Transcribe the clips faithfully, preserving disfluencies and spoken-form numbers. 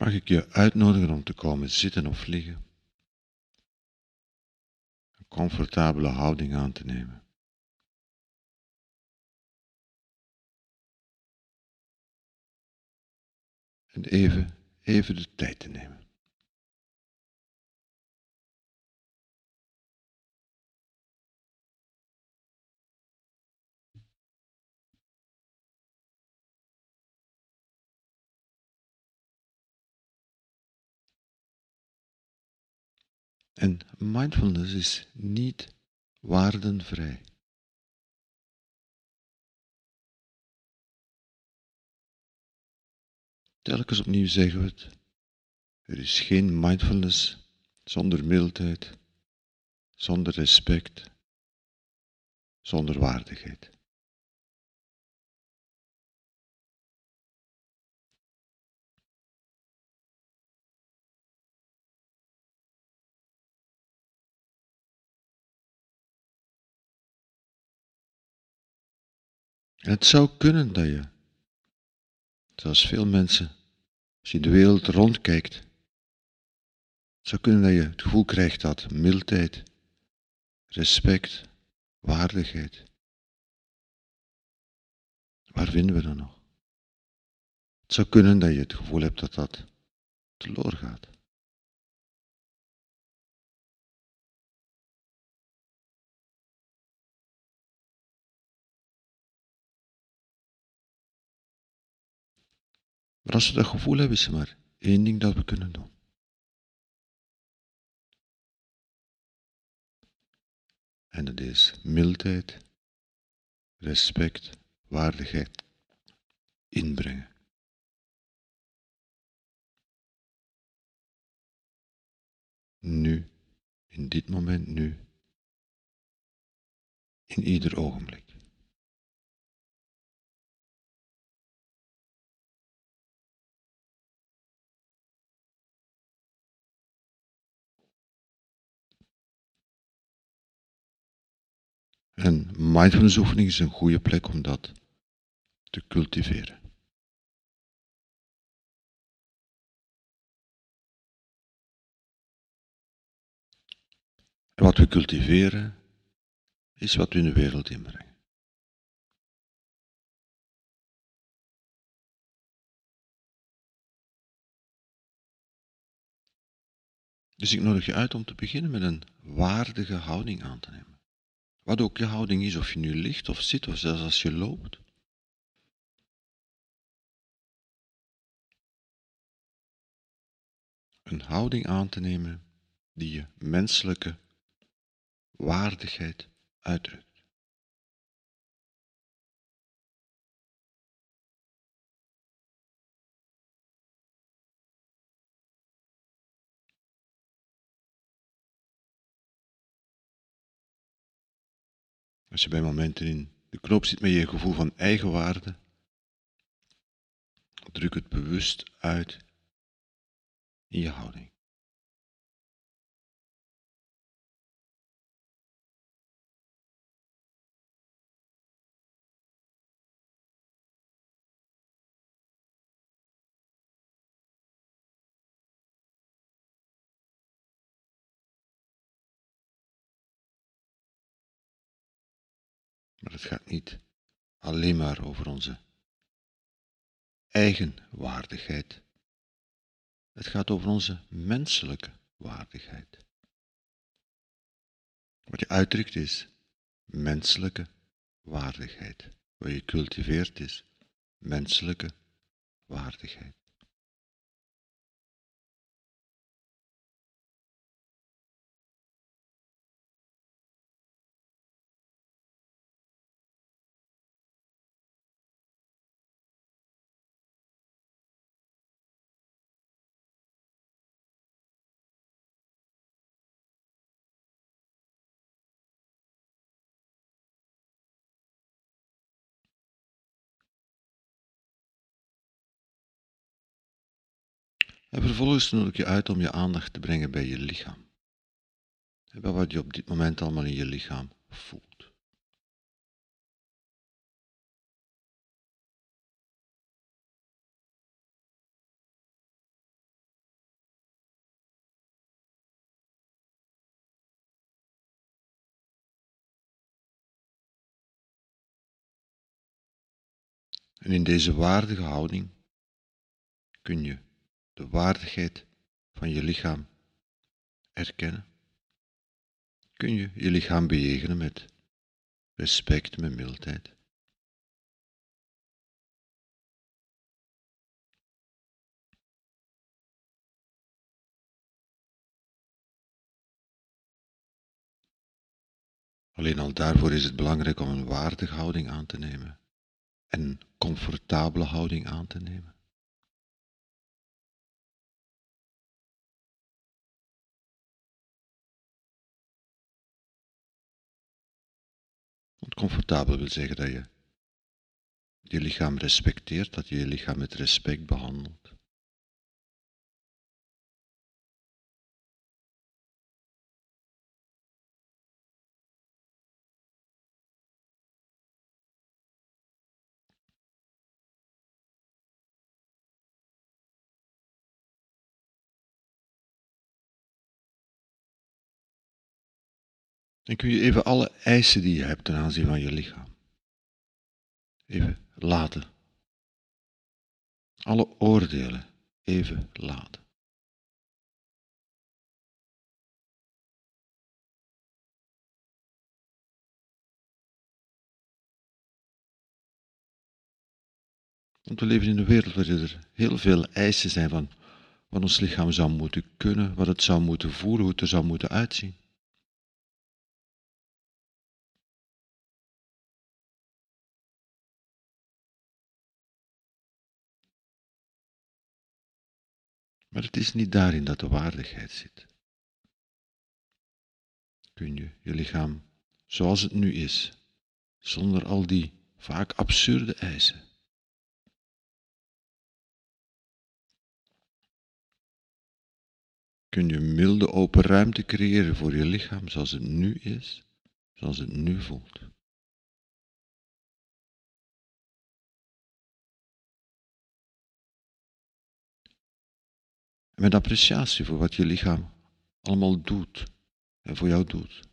Mag ik je uitnodigen om te komen zitten of liggen? Een comfortabele houding aan te nemen. En even, even de tijd te nemen. En mindfulness is niet waardenvrij. Telkens opnieuw zeggen we het. Er is geen mindfulness zonder mildheid, zonder respect, zonder waardigheid. En het zou kunnen dat je, zoals veel mensen, als je de wereld rondkijkt, het zou kunnen dat je het gevoel krijgt dat mildheid, respect, waardigheid, waar vinden we dan nog? Het zou kunnen dat je het gevoel hebt dat dat teloor gaat. Maar als we dat gevoel hebben, is er maar één ding dat we kunnen doen. En dat is mildheid, respect, waardigheid inbrengen. Nu, in dit moment, nu, in ieder ogenblik. En mindfulness oefening is een goede plek om dat te cultiveren. En wat we cultiveren, is wat we in de wereld inbrengen. Dus ik nodig je uit om te beginnen met een waardige houding aan te nemen. Wat ook je houding is, of je nu ligt of zit, of zelfs als je loopt. Een houding aan te nemen die je menselijke waardigheid uitdrukt. Als je bij momenten in de knoop zit met je gevoel van eigenwaarde, druk het bewust uit in je houding. Maar het gaat niet alleen maar over onze eigen waardigheid. Het gaat over onze menselijke waardigheid. Wat je uitdrukt is menselijke waardigheid. Wat je cultiveert is menselijke waardigheid. En vervolgens nodig ik je uit om je aandacht te brengen bij je lichaam. En bij wat je op dit moment allemaal in je lichaam voelt. En in deze waardige houding kun je de waardigheid van je lichaam erkennen. Kun je je lichaam bejegenen met respect, met mildheid. Alleen al daarvoor is het belangrijk om een waardige houding aan te nemen en een comfortabele houding aan te nemen. Want comfortabel wil zeggen dat je je lichaam respecteert, dat je je lichaam met respect behandelt. Dan kun je even alle eisen die je hebt ten aanzien van je lichaam, even laten. Alle oordelen even laten. Want we leven in een wereld waarin er heel veel eisen zijn van wat ons lichaam zou moeten kunnen, wat het zou moeten voelen, hoe het er zou moeten uitzien. Maar het is niet daarin dat de waardigheid zit. Kun je je lichaam zoals het nu is, zonder al die vaak absurde eisen. Kun je milde open ruimte creëren voor je lichaam zoals het nu is, zoals het nu voelt. Met appreciatie voor wat je lichaam allemaal doet en voor jou doet.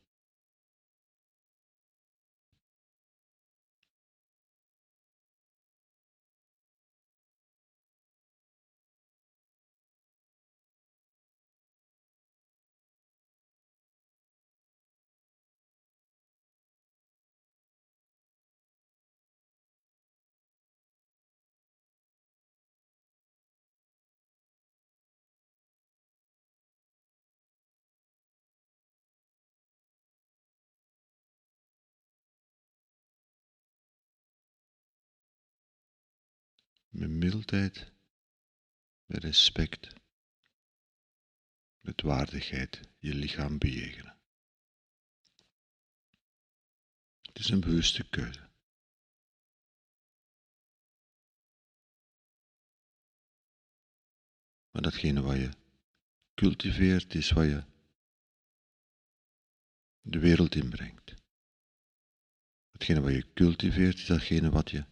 Met mildheid, met respect, met waardigheid je lichaam bejegenen. Het is een bewuste keuze. Maar datgene wat je cultiveert is wat je de wereld inbrengt. Datgene wat je cultiveert is datgene wat je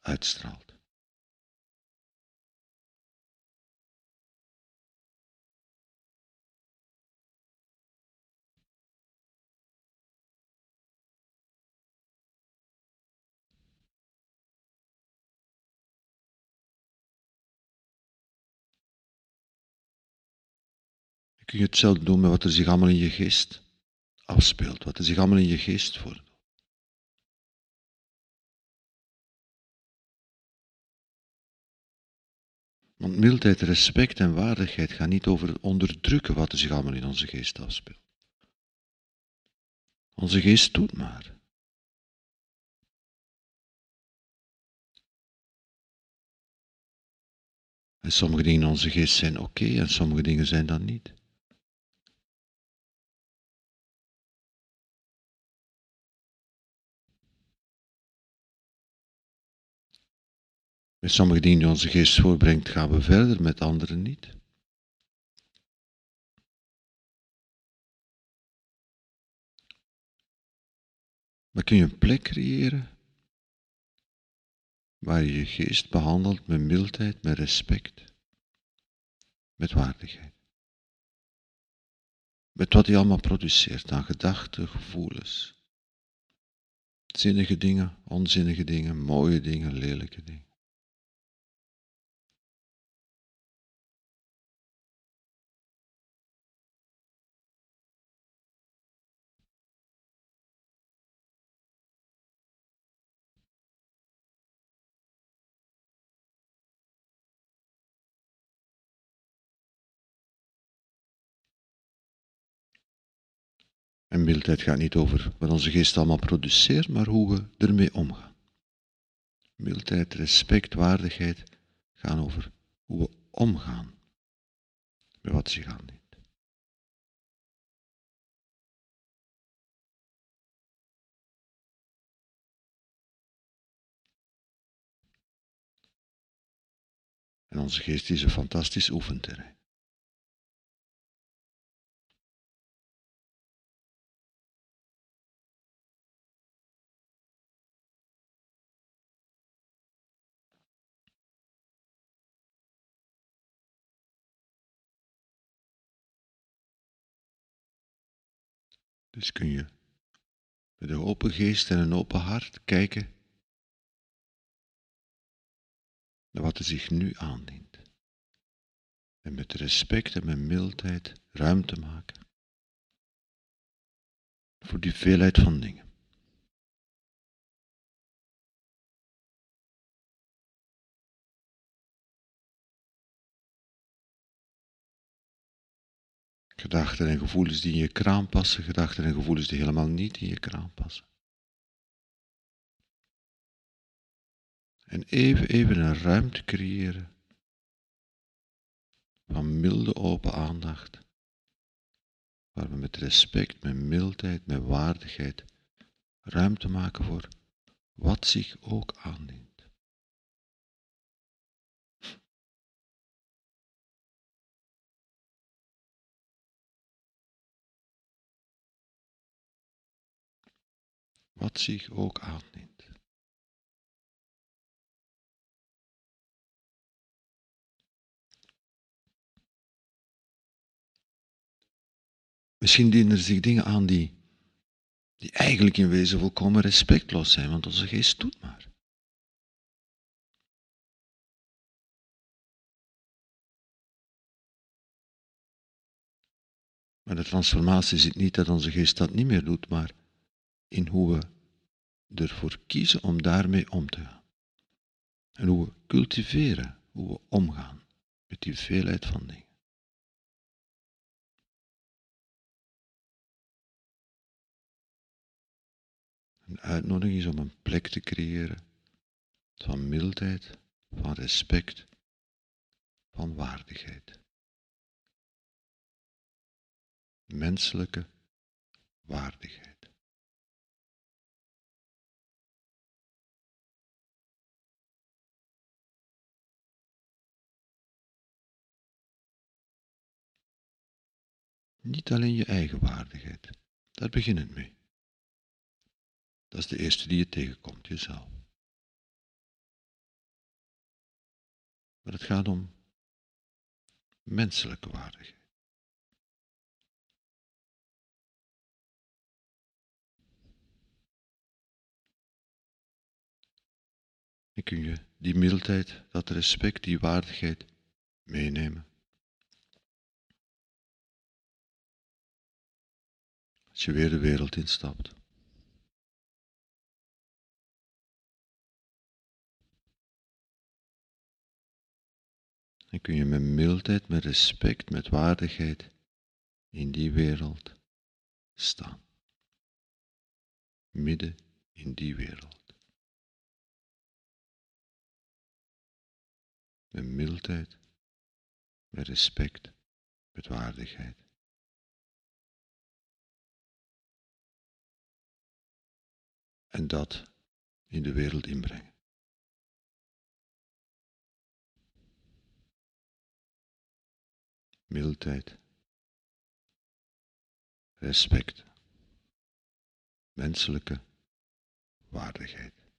uitstraalt. Kun je hetzelfde doen met wat er zich allemaal in je geest afspeelt, wat er zich allemaal in je geest voordoet. Want mildheid, respect en waardigheid gaan niet over het onderdrukken wat er zich allemaal in onze geest afspeelt. Onze geest doet maar. En sommige dingen in onze geest zijn oké, okay, en sommige dingen zijn dat niet. Met sommige dingen die onze geest voorbrengt, gaan we verder, met andere niet. Maar kun je een plek creëren waar je je geest behandelt met mildheid, met respect, met waardigheid. Met wat hij allemaal produceert aan gedachten, gevoelens, zinnige dingen, onzinnige dingen, mooie dingen, lelijke dingen. En mildheid gaat niet over wat onze geest allemaal produceert, maar hoe we ermee omgaan. Mildheid, respect, waardigheid gaan over hoe we omgaan met wat zich aandient. En onze geest is een fantastisch oefenterrein. Dus kun je met een open geest en een open hart kijken naar wat er zich nu aandient. En met respect en met mildheid ruimte maken voor die veelheid van dingen. Gedachten en gevoelens die in je kraan passen, gedachten en gevoelens die helemaal niet in je kraan passen. En even, even een ruimte creëren van milde open aandacht, waar we met respect, met mildheid, met waardigheid ruimte maken voor wat zich ook aandient. Wat zich ook aandient. Misschien dienen er zich dingen aan die, die eigenlijk in wezen volkomen respectloos zijn, want onze geest doet maar. Maar de transformatie zit niet dat onze geest dat niet meer doet, maar in hoe we ervoor kiezen om daarmee om te gaan. En hoe we cultiveren, hoe we omgaan met die veelheid van dingen. Een uitnodiging is om een plek te creëren van mildheid, van respect, van waardigheid. Menselijke waardigheid. Niet alleen je eigen waardigheid, daar begint het mee. Dat is de eerste die je tegenkomt, jezelf. Maar het gaat om menselijke waardigheid. En kun je die mildheid, dat respect, die waardigheid meenemen. Als je weer de wereld instapt. Dan kun je met mildheid, met respect, met waardigheid in die wereld staan. Midden in die wereld. Met mildheid, met respect, met waardigheid. En dat in de wereld inbrengen. Mildheid. Respect. Menselijke waardigheid.